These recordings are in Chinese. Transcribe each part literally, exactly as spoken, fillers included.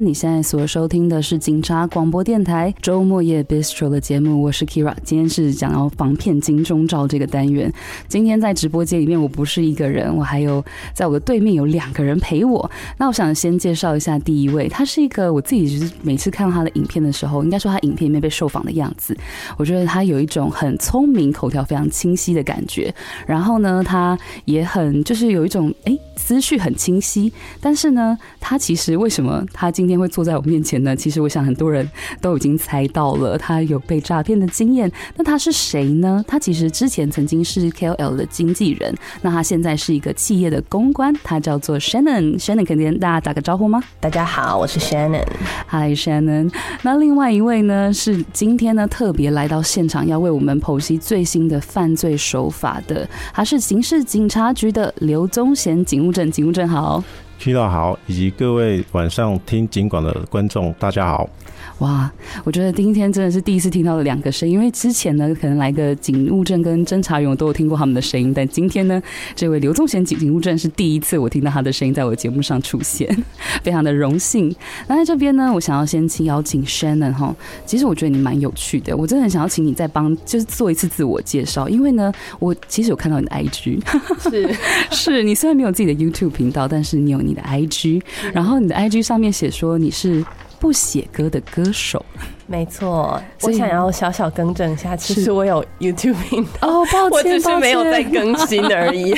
你现在所收听的是警察广播电台周末夜 Bistro 的节目，我是 Kira。 今天是讲到防骗金钟罩这个单元。今天在直播间里面我不是一个人，我还有在我的对面有两个人陪我。那我想先介绍一下第一位，他是一个我自己就是每次看到他的影片的时候，应该说他影片里面被受访的样子，我觉得他有一种很聪明，口条非常清晰的感觉。然后呢他也很就是有一种哎思绪很清晰，但是呢他其实为什么他今天今天会坐在我面前呢？其实我想很多人都已经猜到了，他有被诈骗的经验。那他是谁呢？他其实之前曾经是 K O L 的经纪人，那他现在是一个企业的公关，他叫做 Shannon。 Shannon 可以跟大家打个招呼吗？大家好，我是 Shannon。 Hi Shannon。 那另外一位呢是今天呢特别来到现场要为我们剖析最新的犯罪手法的，他是刑事警察局的刘宗贤警务正。警务正好，听到好，以及各位晚上听警广的观众大家好。哇，我觉得今天真的是第一次听到了两个声音，因为之前呢可能来个警务正跟侦查员我都有听过他们的声音，但今天呢这位刘宗贤警务正是第一次我听到他的声音在我的节目上出现，非常的荣幸。那在这边呢我想要先请邀请 Shannon， 其实我觉得你蛮有趣的，我真的很想要请你再帮就是做一次自我介绍，因为呢我其实有看到你的 I G， 是是你虽然没有自己的 YouTube 频道，但是你有你的 I G， 然后你的 I G 上面写说你是不写歌的歌手。没错，我想要小小更正一下，其实我有 YouTube 频道哦，抱歉，我只是没有在更新而已。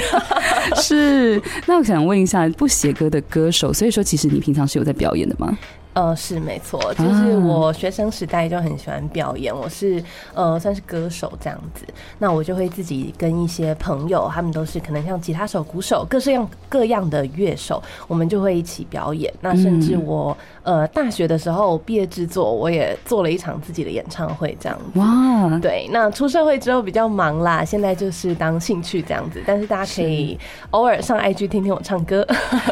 是，那我想问一下，不写歌的歌手，所以说其实你平常是有在表演的吗？呃，是没错，就是我学生时代就很喜欢表演，我是呃算是歌手这样子。那我就会自己跟一些朋友，他们都是可能像吉他手、鼓手，各式样各样的乐手，我们就会一起表演。那甚至我、嗯、呃大学的时候毕业制作，我也做了一场自己的演唱会这样子。哇，对。那出社会之后比较忙啦，现在就是当兴趣这样子，但是大家可以偶尔上 I G 听听我唱歌，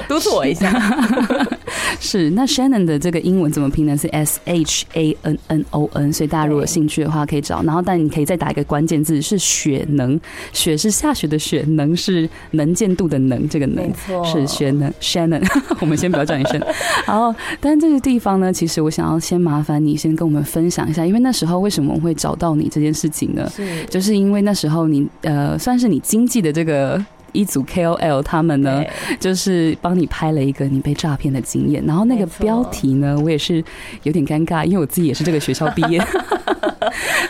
督促我一下。是，那 Shannon 的这个英文怎么拼呢？是 S H A N N O N， 所以大家如果有兴趣的话可以找。然后，但你可以再打一个关键字，是雪能，雪是下雪的雪，能是能见度的能，这个能是雪能 Shannon。我们先不要叫你 Shannon。好，但这个地方呢，其实我想要先麻烦你先跟我们分享一下，因为那时候为什么我会找到你这件事情呢？是就是因为那时候你呃，算是你经济的这个。一组 K O L 他们呢就是帮你拍了一个你被诈骗的经验，然后那个标题呢我也是有点尴尬，因为我自己也是这个学校毕业。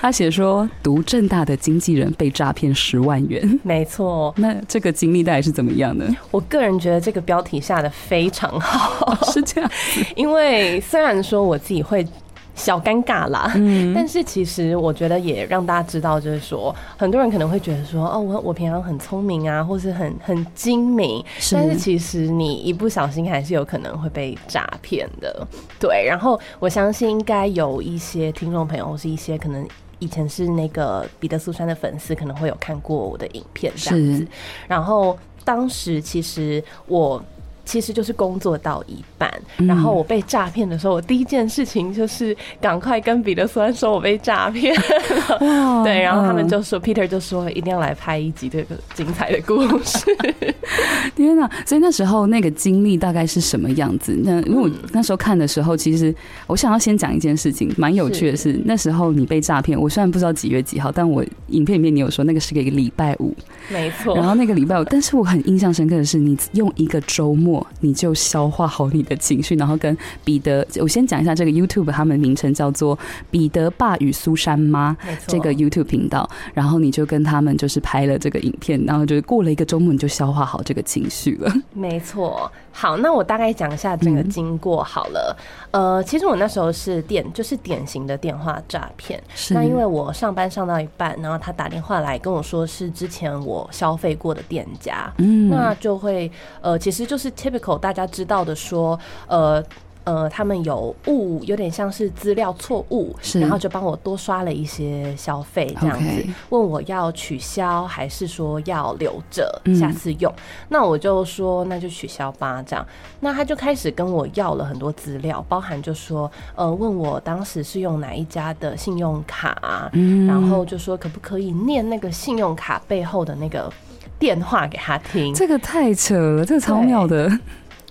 他写说读政大的经纪人被诈骗十万元。没错，那这个经历大概是怎么样的？我个人觉得这个标题下的非常好。是这样，因为虽然说我自己会小尴尬啦、嗯、但是其实我觉得也让大家知道，就是说很多人可能会觉得说哦，我我平常很聪明啊，或是很很精明，是但是其实你一不小心还是有可能会被诈骗的。对，然后我相信应该有一些听众朋友或是一些可能以前是那个彼得苏珊的粉丝可能会有看过我的影片这样子。然后当时其实我其实就是工作到一半，然后我被诈骗的时候、嗯、我第一件事情就是赶快跟彼得苏珊说我被诈骗了。对，然后他们就说、嗯、Peter 就说一定要来拍一集这个精彩的故事。天哪、啊！所以那时候那个经历大概是什么样子？那因为我那时候看的时候，其实我想要先讲一件事情蛮有趣的 是, 是那时候你被诈骗，我虽然不知道几月几号，但我影片里面你有说那个是个礼拜五，没错，然后那个礼拜五，但是我很印象深刻的是你用一个周末你就消化好你的情绪，然后跟彼得，我先讲一下这个 YouTube， 他们名称叫做彼得爸与苏珊妈这个 YouTube 频道，然后你就跟他们就是拍了这个影片，然后就过了一个周末你就消化好这个情绪了。没错。好，那我大概讲一下这个经过好了、嗯、呃，其实我那时候是电就是典型的电话诈骗。那因为我上班上到一半，然后他打电话来跟我说是之前我消费过的店家、嗯、那就会呃，其实就是typical 大家知道的说呃呃，他们有误，有点像是资料错误，然后就帮我多刷了一些消费这样子、okay. 问我要取消还是说要留着下次用、嗯、那我就说那就取消吧这样。那他就开始跟我要了很多资料，包含就说呃，问我当时是用哪一家的信用卡、啊嗯、然后就说可不可以念那个信用卡背后的那个电话给他听。这个太扯了，这个超妙的。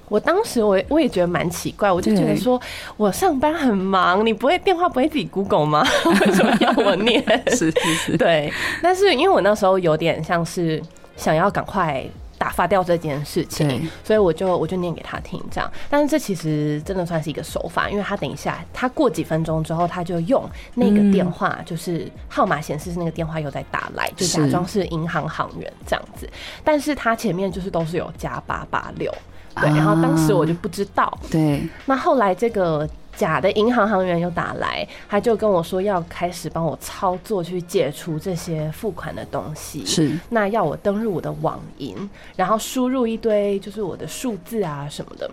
我当时我我也觉得蛮奇怪，我就觉得说我上班很忙，你不会电话不会自己 Google 吗？为什么要我念？是是是，对。但是因为我那时候有点像是想要赶快打发掉这件事情，所以我就我就念给他听这样。但是这其实真的算是一个手法，因为他等一下他过几分钟之后，他就用那个电话，嗯、就是号码显示是那个电话又在打来，就假装是银行行员这样子。但是他前面就是都是有加八八六，对。然后当时我就不知道，啊、对。那后来这个假的银行行员又打来，他就跟我说要开始帮我操作去解除这些付款的东西，是那要我登入我的网银，然后输入一堆就是我的数字啊什么的。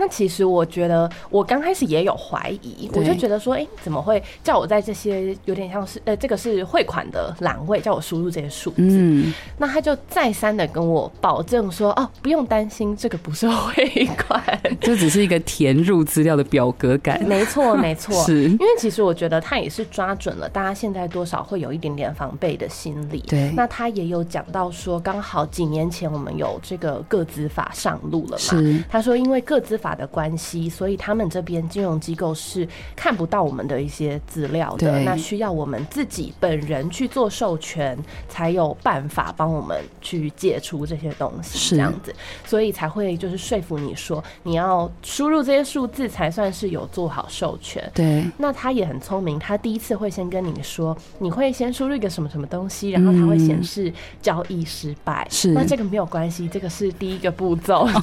那其实我觉得我刚开始也有怀疑，我就觉得说哎、欸，怎么会叫我在这些有点像是呃，这个是汇款的栏位叫我输入这些数字、嗯、那他就再三的跟我保证说哦，不用担心，这个不是汇款，这只是一个填入资料的表格感。没错没错，是因为其实我觉得他也是抓准了大家现在多少会有一点点防备的心理。对，那他也有讲到说刚好几年前我们有这个个资法上路了嘛，是他说因为个资法的关系，所以他们这边金融机构是看不到我们的一些资料的，那需要我们自己本人去做授权才有办法帮我们去解除这些东西，这样子，所以才会就是说服你说你要输入这些数字才算是有做好授权。对，那他也很聪明，他第一次会先跟你说你会先输入一个什么什么东西，然后他会显示交易失败，是那这个没有关系，这个是第一个步骤、哦、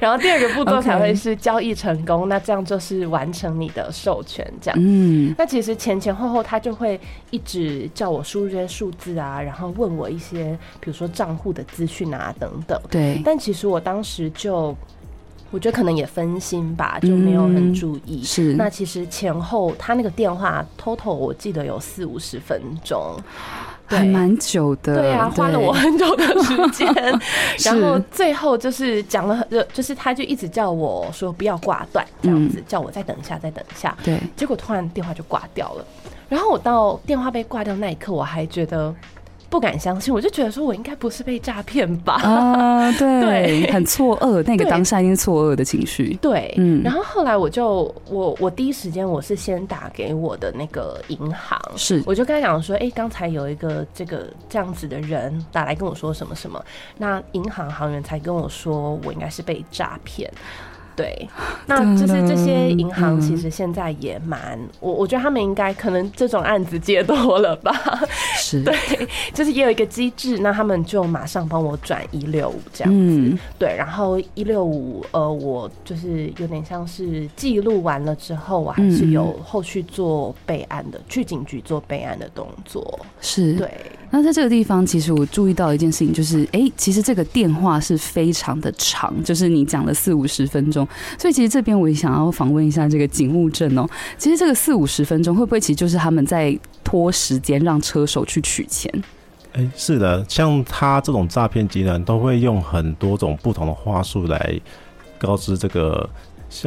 然后第二个步骤才会会是交易成功，那这样就是完成你的授权这样、嗯、那其实前前后后他就会一直叫我输入这些数字啊，然后问我一些比如说账户的资讯啊等等。对，但其实我当时就我觉得可能也分心吧，就没有很注意、嗯、是那其实前后他那个电话 total 我记得有四五十分钟，还蛮久的。对啊，花了我很久的时间然后最后就是讲了，就是他就一直叫我说不要挂断这样子、嗯、叫我再等一下再等一下。对，结果突然电话就挂掉了。然后我到电话被挂掉那一刻我还觉得不敢相信，我就觉得说我应该不是被诈骗吧、啊、对, 對很错愕，那个当下一定错愕的情绪。对、嗯、然后后来我就我我第一时间我是先打给我的那个银行，是我就跟他讲说哎，刚、欸、才有一个这个这样子的人打来跟我说什么什么，那银行行员才跟我说我应该是被诈骗。对，那就是这些银行其实现在也蛮、嗯、我我觉得他们应该可能这种案子接多了吧，是对，就是也有一个机制，那他们就马上帮我转一六五这样子、嗯、对，然后一六五呃我就是有点像是记录完了之后我还是有后续做备案的、嗯、去警局做备案的动作。是对，那在这个地方其实我注意到一件事情，就是哎、欸，其实这个电话是非常的长，就是你讲了四五十分钟，所以其实这边我也想要访问一下这个警务证哦、喔。其实这个四五十分钟会不会其实就是他们在拖时间让车手去取钱？欸、是的，像他这种诈骗集团都会用很多种不同的话术来告知这个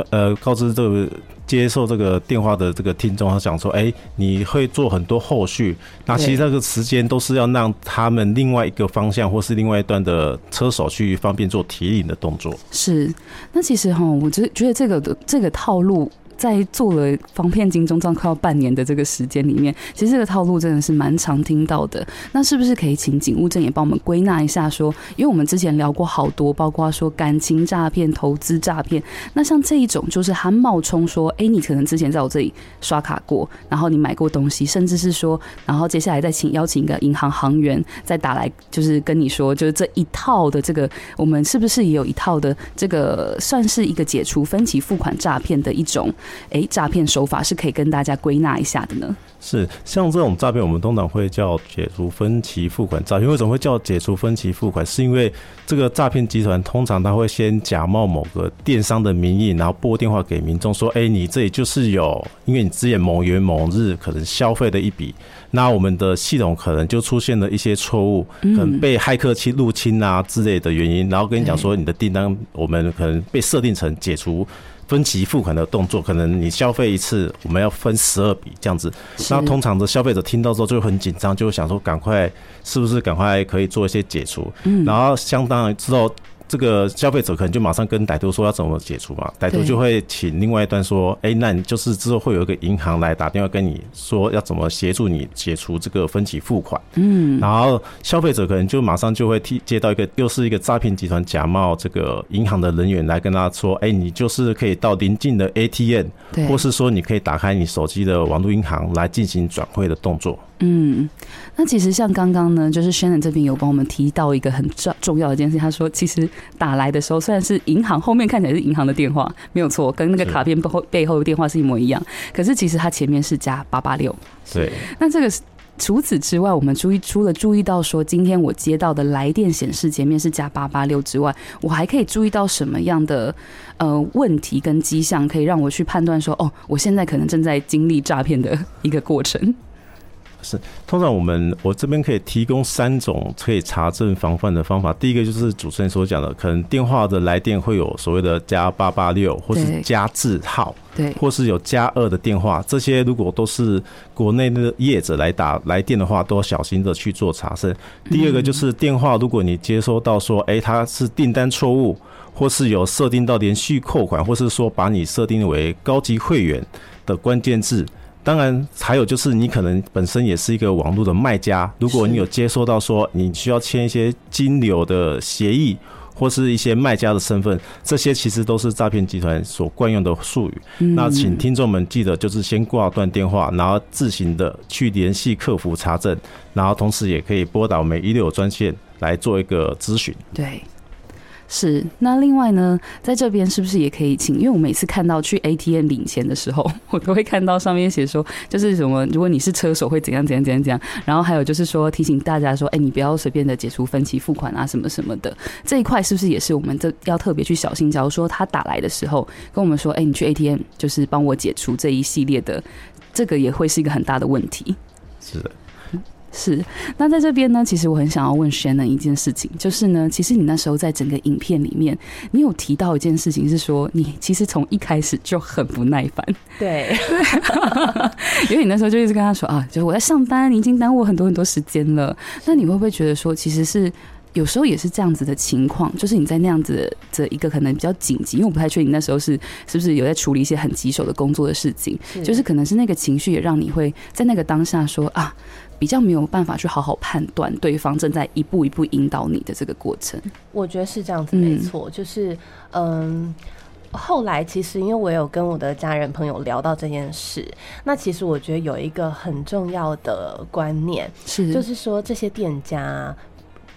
呃，告知这个接受这个电话的这个听众，他想说，哎、欸，你会做很多后续，那其实这个时间都是要让他们另外一个方向或是另外一段的车手去方便做提领的动作。是，那其实哈，我觉得这个这个套路，在做了防骗金钟罩快要半年的这个时间里面，其实这个套路真的是蛮常听到的。那是不是可以请警务证也帮我们归纳一下说，因为我们之前聊过好多，包括说感情诈骗、投资诈骗，那像这一种就是他冒充说哎、欸，你可能之前在我这里刷卡过，然后你买过东西，甚至是说然后接下来再请邀请一个银行行员再打来，就是跟你说就是这一套的，这个我们是不是也有一套的这个算是一个解除分期付款诈骗的一种哎，诈骗手法是可以跟大家归纳一下的呢。是，像这种诈骗我们通常会叫解除分期付款诈骗。为什么会叫解除分期付款，是因为这个诈骗集团通常他会先假冒某个电商的名义，然后拨电话给民众说哎，你这里就是有因为你之前某月某日可能消费的一笔，那我们的系统可能就出现了一些错误，可能被骇客侵入侵啊之类的原因，然后跟你讲说你的订单我们可能被设定成解除分期付款的动作，可能你消费一次我们要分十二笔这样子。那通常的消费者听到之后就很紧张，就会想说赶快是不是赶快可以做一些解除、嗯、然后相当之后这个消费者可能就马上跟歹徒说要怎么解除嘛，歹徒就会请另外一端说，哎，那你就是之后会有一个银行来打电话跟你说要怎么协助你解除这个分期付款，嗯，然后消费者可能就马上就会接到一个又是一个诈骗集团假冒这个银行的人员来跟他说，哎，你就是可以到邻近的 A T M， 或是说你可以打开你手机的网络银行来进行转汇的动作。嗯，那其实像刚刚呢，就是 Shannon 这边有帮我们提到一个很重要的一件事，他说其实打来的时候虽然是银行后面看起来是银行的电话，没有错，跟那个卡片背后的电话是一模一样，可是其实它前面是加八八六。对，那这个除此之外，我们除了注意到说今天我接到的来电显示前面是加八八六之外，我还可以注意到什么样的、呃、问题跟迹象可以让我去判断说，哦，我现在可能正在经历诈骗的一个过程？是，通常我们我这边可以提供三种可以查证防范的方法。第一个就是主持人所讲的，可能电话的来电会有所谓的加八八六，或是加字号，对，或是有加二的电话，这些如果都是国内的业者来打来电的话，都要小心的去做查证。第二个就是电话，如果你接收到说，哎、欸，它是订单错误，或是有设定到连续扣款，或是说把你设定为高级会员的关键字。当然还有就是你可能本身也是一个网络的卖家，如果你有接收到说你需要签一些金流的协议或是一些卖家的身份，这些其实都是诈骗集团所惯用的术语、嗯、那请听众们记得就是先挂断电话，然后自行的去联系客服查证，然后同时也可以拨打我们一六五专线来做一个咨询。对，是。那另外呢，在这边是不是也可以请，因为我每次看到去 A T M 领钱的时候，我都会看到上面写说就是什么如果你是车手会怎样怎样怎样怎样，然后还有就是说提醒大家说，哎、欸，你不要随便的解除分期付款啊什么什么的，这一块是不是也是我们这要特别去小心？假如说他打来的时候跟我们说，哎、欸，你去 A T M 就是帮我解除这一系列的，这个也会是一个很大的问题。是的，是。那在这边呢，其实我很想要问 Shannon 一件事情，就是呢，其实你那时候在整个影片里面，你有提到一件事情是说，你其实从一开始就很不耐烦。对，因为你那时候就一直跟他说啊，就我在上班，你已经耽误我很多很多时间了。那你会不会觉得说，其实是有时候也是这样子的情况，就是你在那样子的一个可能比较紧急，因为我不太确定那时候是是不是有在处理一些很棘手的工作的事情，就是可能是那个情绪也让你会在那个当下说啊，比较没有办法去好好判断对方正在一步一步引导你的这个过程。我觉得是这样子没错、嗯、就是嗯，后来其实因为我有跟我的家人朋友聊到这件事，那其实我觉得有一个很重要的观念是，就是说这些店家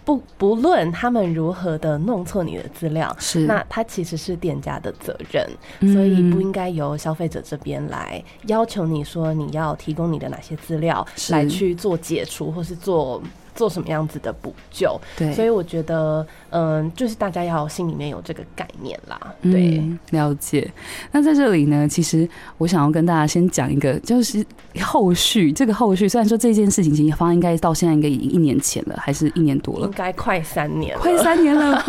不不论他们如何的弄错你的资料，是，那他其实是店家的责任，嗯、所以不应该由消费者这边来要求你说你要提供你的哪些资料来去做解除或是做做什么样子的补救。对，所以我觉得，嗯、呃，就是大家要心里面有这个概念啦。对，嗯、了解。那在这里呢，其实我想要跟大家先讲一个，就是后续这个后续，虽然说这件事情其实方应该到现在应该已经一年前了，还是一年多了，应该快三年了，快三年了。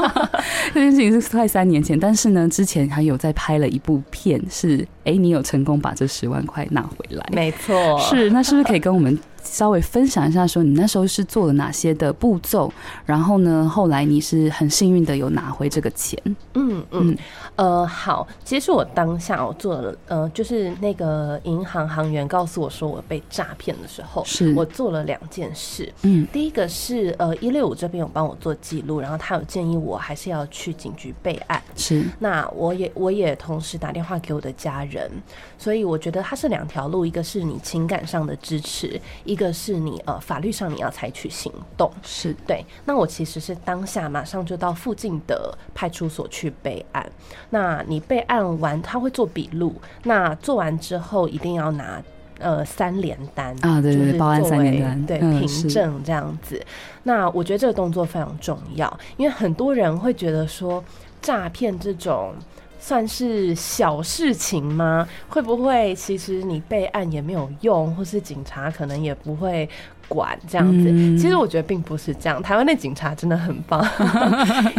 这件事情是快三年前，但是呢，之前还有在拍了一部片，是哎、欸，你有成功把这十万块拿回来，没错，是。那是不是可以跟我们稍微分享一下，说你那时候是做了哪些的步骤？然后呢，后来你是很幸运的有拿回这个钱。嗯嗯，呃，好，其实我当下我做了，呃，就是那个银行行员告诉我说我被诈骗的时候，是我做了两件事。嗯，第一个是呃一六五这边有帮我做记录，然后他有建议我还是要去警局备案。是，那我也我也同时打电话给我的家人，所以我觉得它是两条路，一个是你情感上的支持，一个是你呃法律上你要采取行动。是，对。那我其实是当下马上就到附近的派出所去备案。那你备案完，他会做笔录。那做完之后，一定要拿呃三联单啊，对对对，就是、报案三联单，对，凭证这样子、嗯。那我觉得这个动作非常重要，因为很多人会觉得说诈骗这种算是小事情吗？会不会其实你备案也没有用，或是警察可能也不会管这样子、嗯、其实我觉得并不是这样，台湾的警察真的很棒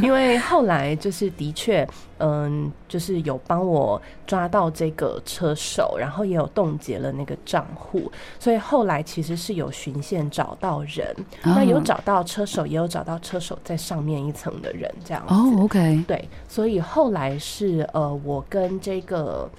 因为后来就是的确嗯，就是有帮我抓到这个车手，然后也有冻结了那个账户，所以后来其实是有循线找到人、哦、那有找到车手，也有找到车手在上面一层的人这样子、哦 okay、对，所以后来是呃，我跟这个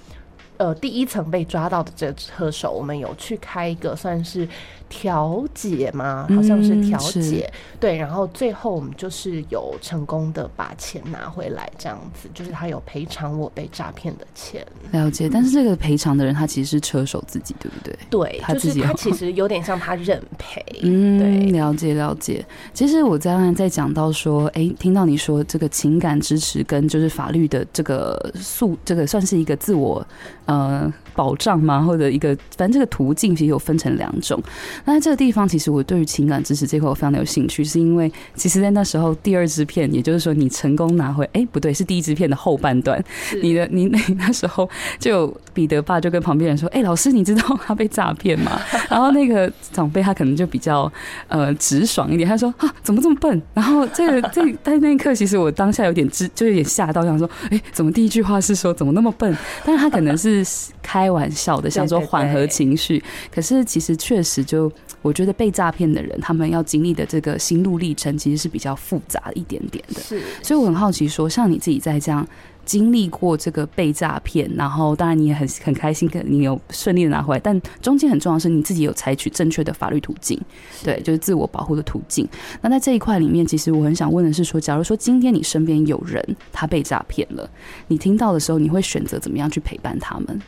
呃，第一层被抓到的这车手，我们有去开一个算是调解吗？好像是调解、嗯、对，然后最后我们就是有成功的把钱拿回来这样子，就是他有赔偿我被诈骗的钱。了解，但是这个赔偿的人他其实是车手自己，对不对？对，他自己就是他其实有点像他认赔。嗯，对，了解了解。其实我刚刚在讲到说哎、欸，听到你说这个情感支持跟就是法律的这个诉这个算是一个自我呃，保障嘛，或者一个，反正这个途径其实有分成两种。那在这个地方，其实我对于情感支持这块我非常的有兴趣，是因为其实在那时候第二支片，也就是说你成功拿回，哎、欸，不对，是第一支片的后半段，你的你你那时候就有彼得爸就跟旁边人说，哎、欸，老师你知道他被诈骗吗？然后那个长辈他可能就比较呃直爽一点，他说啊怎么这么笨？然后这个这在那一刻，其实我当下有点就有点吓到，想说，哎、欸，怎么第一句话是说怎么那么笨？但是他可能是。开玩笑的，想说缓和情绪，可是其实确实就我觉得被诈骗的人，他们要经历的这个心路历程，其实是比较复杂一点点的。是，所以我很好奇说，像你自己在这样经历过这个被诈骗，然后当然你也很很开心，你有顺利的拿回来，但中间很重要的是你自己有采取正确的法律途径，对，就是自我保护的途径。那在这一块里面，其实我很想问的是说，假如说今天你身边有人他被诈骗了，你听到的时候，你会选择怎么样去陪伴他们？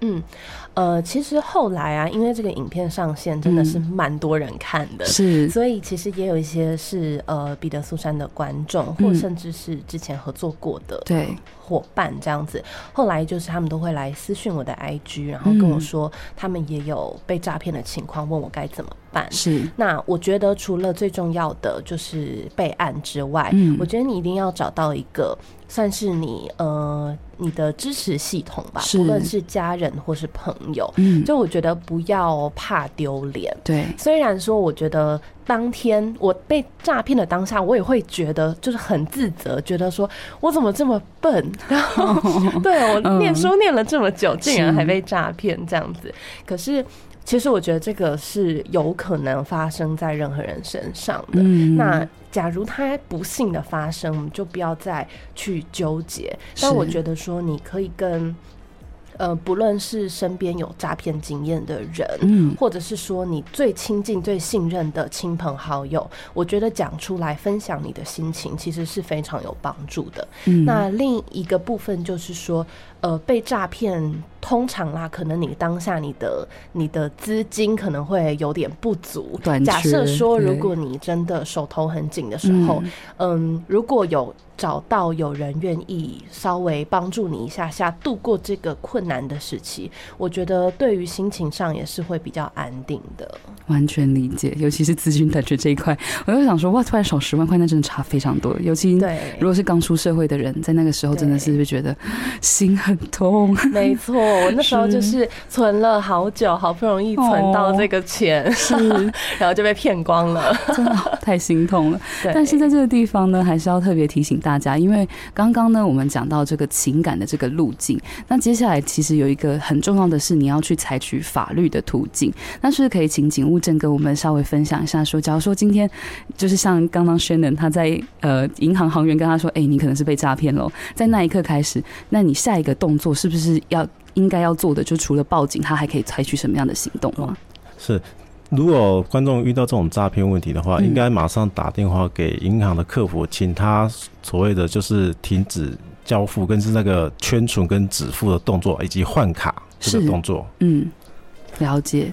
嗯，呃，其实后来啊，因为这个影片上线真的是蛮多人看的，嗯、是，所以其实也有一些是呃彼得苏珊的观众，或甚至是之前合作过的对伙伴这样子。后来就是他们都会来私讯我的 I G， 然后跟我说他们也有被诈骗的情况，问我该怎么办。是，那我觉得除了最重要的就是备案之外，嗯、我觉得你一定要找到一个算是你呃。你的支持系统吧，不论是家人或是朋友，嗯、就我觉得不要怕丢脸。对，虽然说我觉得当天我被诈骗的当下，我也会觉得就是很自责，觉得说我怎么这么笨，然后对我念书念了这么久，竟然还被诈骗这样子。可是其实我觉得这个是有可能发生在任何人身上的。嗯、那假如它不幸的发生，我们就不要再去纠结。但我觉得说，你可以跟呃，不论是身边有诈骗经验的人，嗯、或者是说你最亲近最信任的亲朋好友，我觉得讲出来分享你的心情其实是非常有帮助的。嗯、那另一个部分就是说呃，被诈骗通常啦，可能你当下你的你的资金可能会有点不足，假设说如果你真的手头很紧的时候，嗯，嗯，如果有找到有人愿意稍微帮助你一下下度过这个困难的时期，我觉得对于心情上也是会比较安定的。完全理解，尤其是资金短缺这一块，我就想说哇，突然少十万块，那真的差非常多。尤其如果是刚出社会的人，在那个时候真的是会觉得心很痛。没错，我那时候就是存了好久，好不容易存到这个钱，哦、是然后就被骗光了，真的太心痛了。但是在这个地方呢，还是要特别提醒大家。大家，因为刚刚呢，我们讲到这个情感的这个路径，那接下来其实有一个很重要的是，你要去采取法律的途径。那是不是可以请警务正跟我们稍微分享一下说，假如说今天就是像刚刚 Shannon 他在呃银行行员跟他说，哎、欸，你可能是被诈骗喽，在那一刻开始，那你下一个动作是不是要应该要做的，就除了报警，他还可以采取什么样的行动吗？是。如果观众遇到这种诈骗问题的话，应该马上打电话给银行的客服，请他所谓的就是停止交付跟是那个圈存跟止付的动作，以及换卡这个动作。嗯，了解。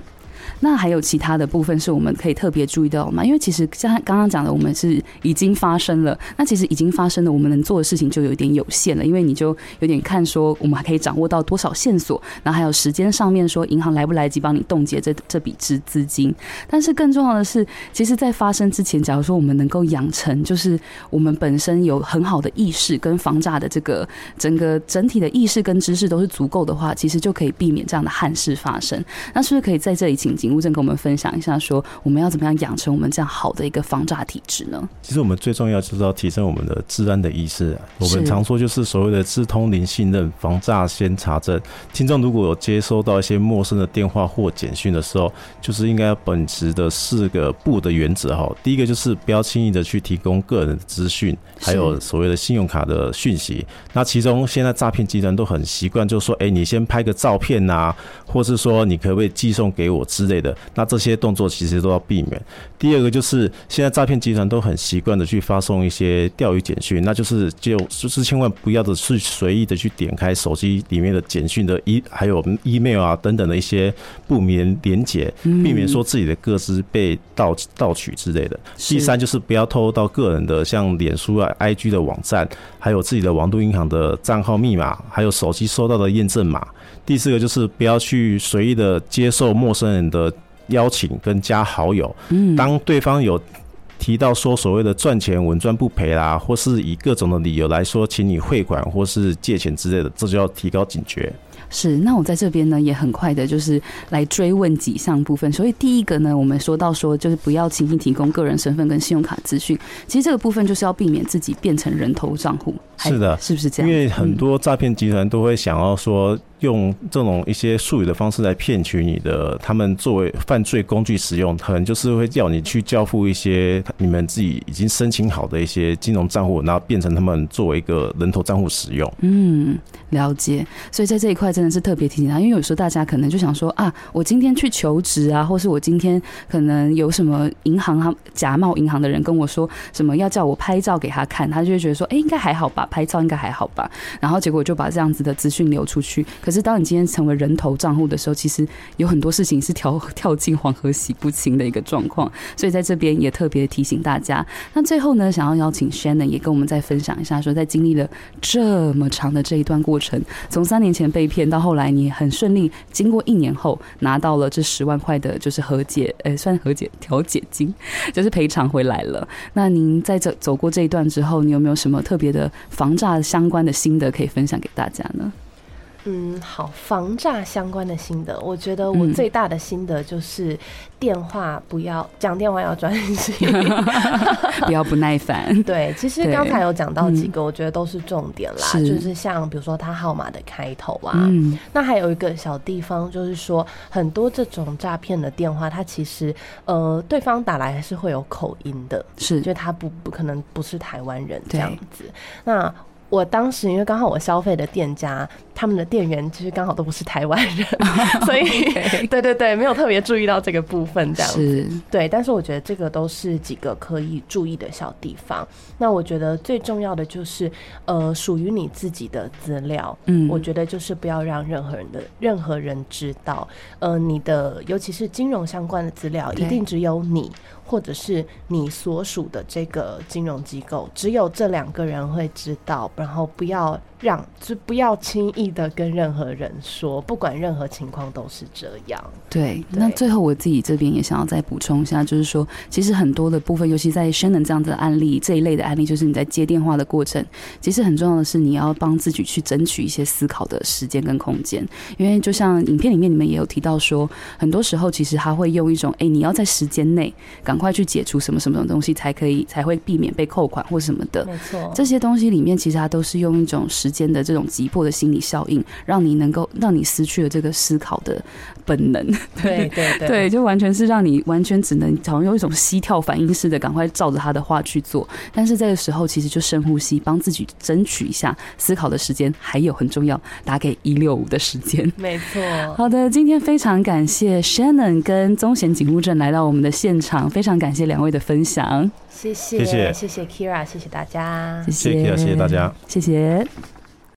那还有其他的部分是我们可以特别注意到吗？因为其实像刚刚讲的，我们是已经发生了，那其实已经发生了，我们能做的事情就有点有限了，因为你就有点看说我们还可以掌握到多少线索，然后还有时间上面说银行来不来及帮你冻结这这笔资金。但是更重要的是，其实在发生之前，假如说我们能够养成就是我们本身有很好的意识跟防诈的这个整个整体的意识跟知识都是足够的话，其实就可以避免这样的憾事发生。那是不是可以在这里请请警务正跟我们分享一下说我们要怎么样养成我们这样好的一个防诈体质呢？其实我们最重要就是要提升我们的治安的意识、啊、我们常说就是所谓的知通灵信任，防诈先查证。听众如果有接收到一些陌生的电话或简讯的时候，就是应该秉持的四个不的原则。第一个就是不要轻易的去提供个人的资讯，还有所谓的信用卡的讯息。那其中现在诈骗集团都很习惯就说、欸、你先拍个照片啊，或是说你可不可以寄送给我之类的，那这些动作其实都要避免。第二个就是现在诈骗集团都很习惯的去发送一些钓鱼简讯，那就是就就是千万不要的去随意的去点开手机里面的简讯的还有 email 啊等等的一些不明连结，避免说自己的个资被 盗, 盗取之类的。第三就是不要透露到个人的像脸书啊 I G 的网站，还有自己的网络银行的账号密码，还有手机收到的验证码。第四个就是不要去随意的接受陌生人的邀请跟加好友，当对方有提到说所谓的赚钱稳赚不赔啦，或是以各种的理由来说请你汇款或是借钱之类的，这就要提高警觉。是，那我在这边呢也很快的就是来追问几项部分。所以第一个呢，我们说到说就是不要轻易提供个人身份跟信用卡资讯，其实这个部分就是要避免自己变成人头账户。是的，是不是这样？因为很多诈骗集团都会想要说用这种一些术语的方式来骗取你的，他们作为犯罪工具使用，可能就是会叫你去交付一些你们自己已经申请好的一些金融账户，然后变成他们作为一个人头账户使用。嗯，了解。所以在这一块真的是特别提醒他，因为有时候大家可能就想说啊，我今天去求职啊，或是我今天可能有什么银行假冒银行的人跟我说什么要叫我拍照给他看，他就会觉得说，哎、欸，应该还好吧，拍照应该还好吧，然后结果就把这样子的资讯流出去。可是当你今天成为人头账户的时候，其实有很多事情是 跳, 跳进黄河洗不清的一个状况，所以在这边也特别提醒大家。那最后呢，想要邀请 Shannon 也跟我们再分享一下说，在经历了这么长的这一段过程，从三年前被骗到后来你很顺利经过一年后拿到了这十万块的就是和解、欸、算和解调解金，就是赔偿回来了。那您在这走过这一段之后，你有没有什么特别的防诈相关的心得可以分享给大家呢？嗯，好，防诈相关的心得，我觉得我最大的心得就是电话不要讲、嗯、电话要专心不要不耐烦。对，其实刚才有讲到几个我觉得都是重点啦，是就是像比如说他号码的开头啊、嗯、那还有一个小地方就是说很多这种诈骗的电话，他其实呃对方打来还是会有口音的，是就他 不, 不可能不是台湾人这样子。那我当时因为刚好我消费的店家他们的店员就是刚好都不是台湾人所以、okay. 对对对，没有特别注意到这个部分这样子。对，但是我觉得这个都是几个可以注意的小地方。那我觉得最重要的就是呃，属于你自己的资料、嗯、我觉得就是不要让任何人的任何人知道，呃，你的尤其是金融相关的资料一定只有你或者是你所属的这个金融机构，只有这两个人会知道，然后不要让就不要轻易的跟任何人说，不管任何情况都是这样。 对, 对那最后我自己这边也想要再补充一下，就是说其实很多的部分，尤其在 Shannon 这样的案例这一类的案例，就是你在接电话的过程其实很重要的是你要帮自己去争取一些思考的时间跟空间。因为就像影片里面你们也有提到说，很多时候其实他会用一种哎，你要在时间内赶快去解除什么什么东西才可以才会避免被扣款或什么的，没错，这些东西里面其实他都是用一种时间间的这种急迫的心理效应，让你能够让你失去了这个思考的本能。对对 对, 对，就完全是让你完全只能好像有一种膝跳反应式的赶快照着他的话去做。但是这个时候其实就深呼吸，帮自己争取一下思考的时间，还有很重要打给一六五的时间。没错。好的，今天非常感谢 Shannon 跟宗贤警务正来到我们的现场，非常感谢两位的分享。谢谢谢谢 Kira， 谢谢大家，谢谢 Kira， 谢谢大家，谢谢。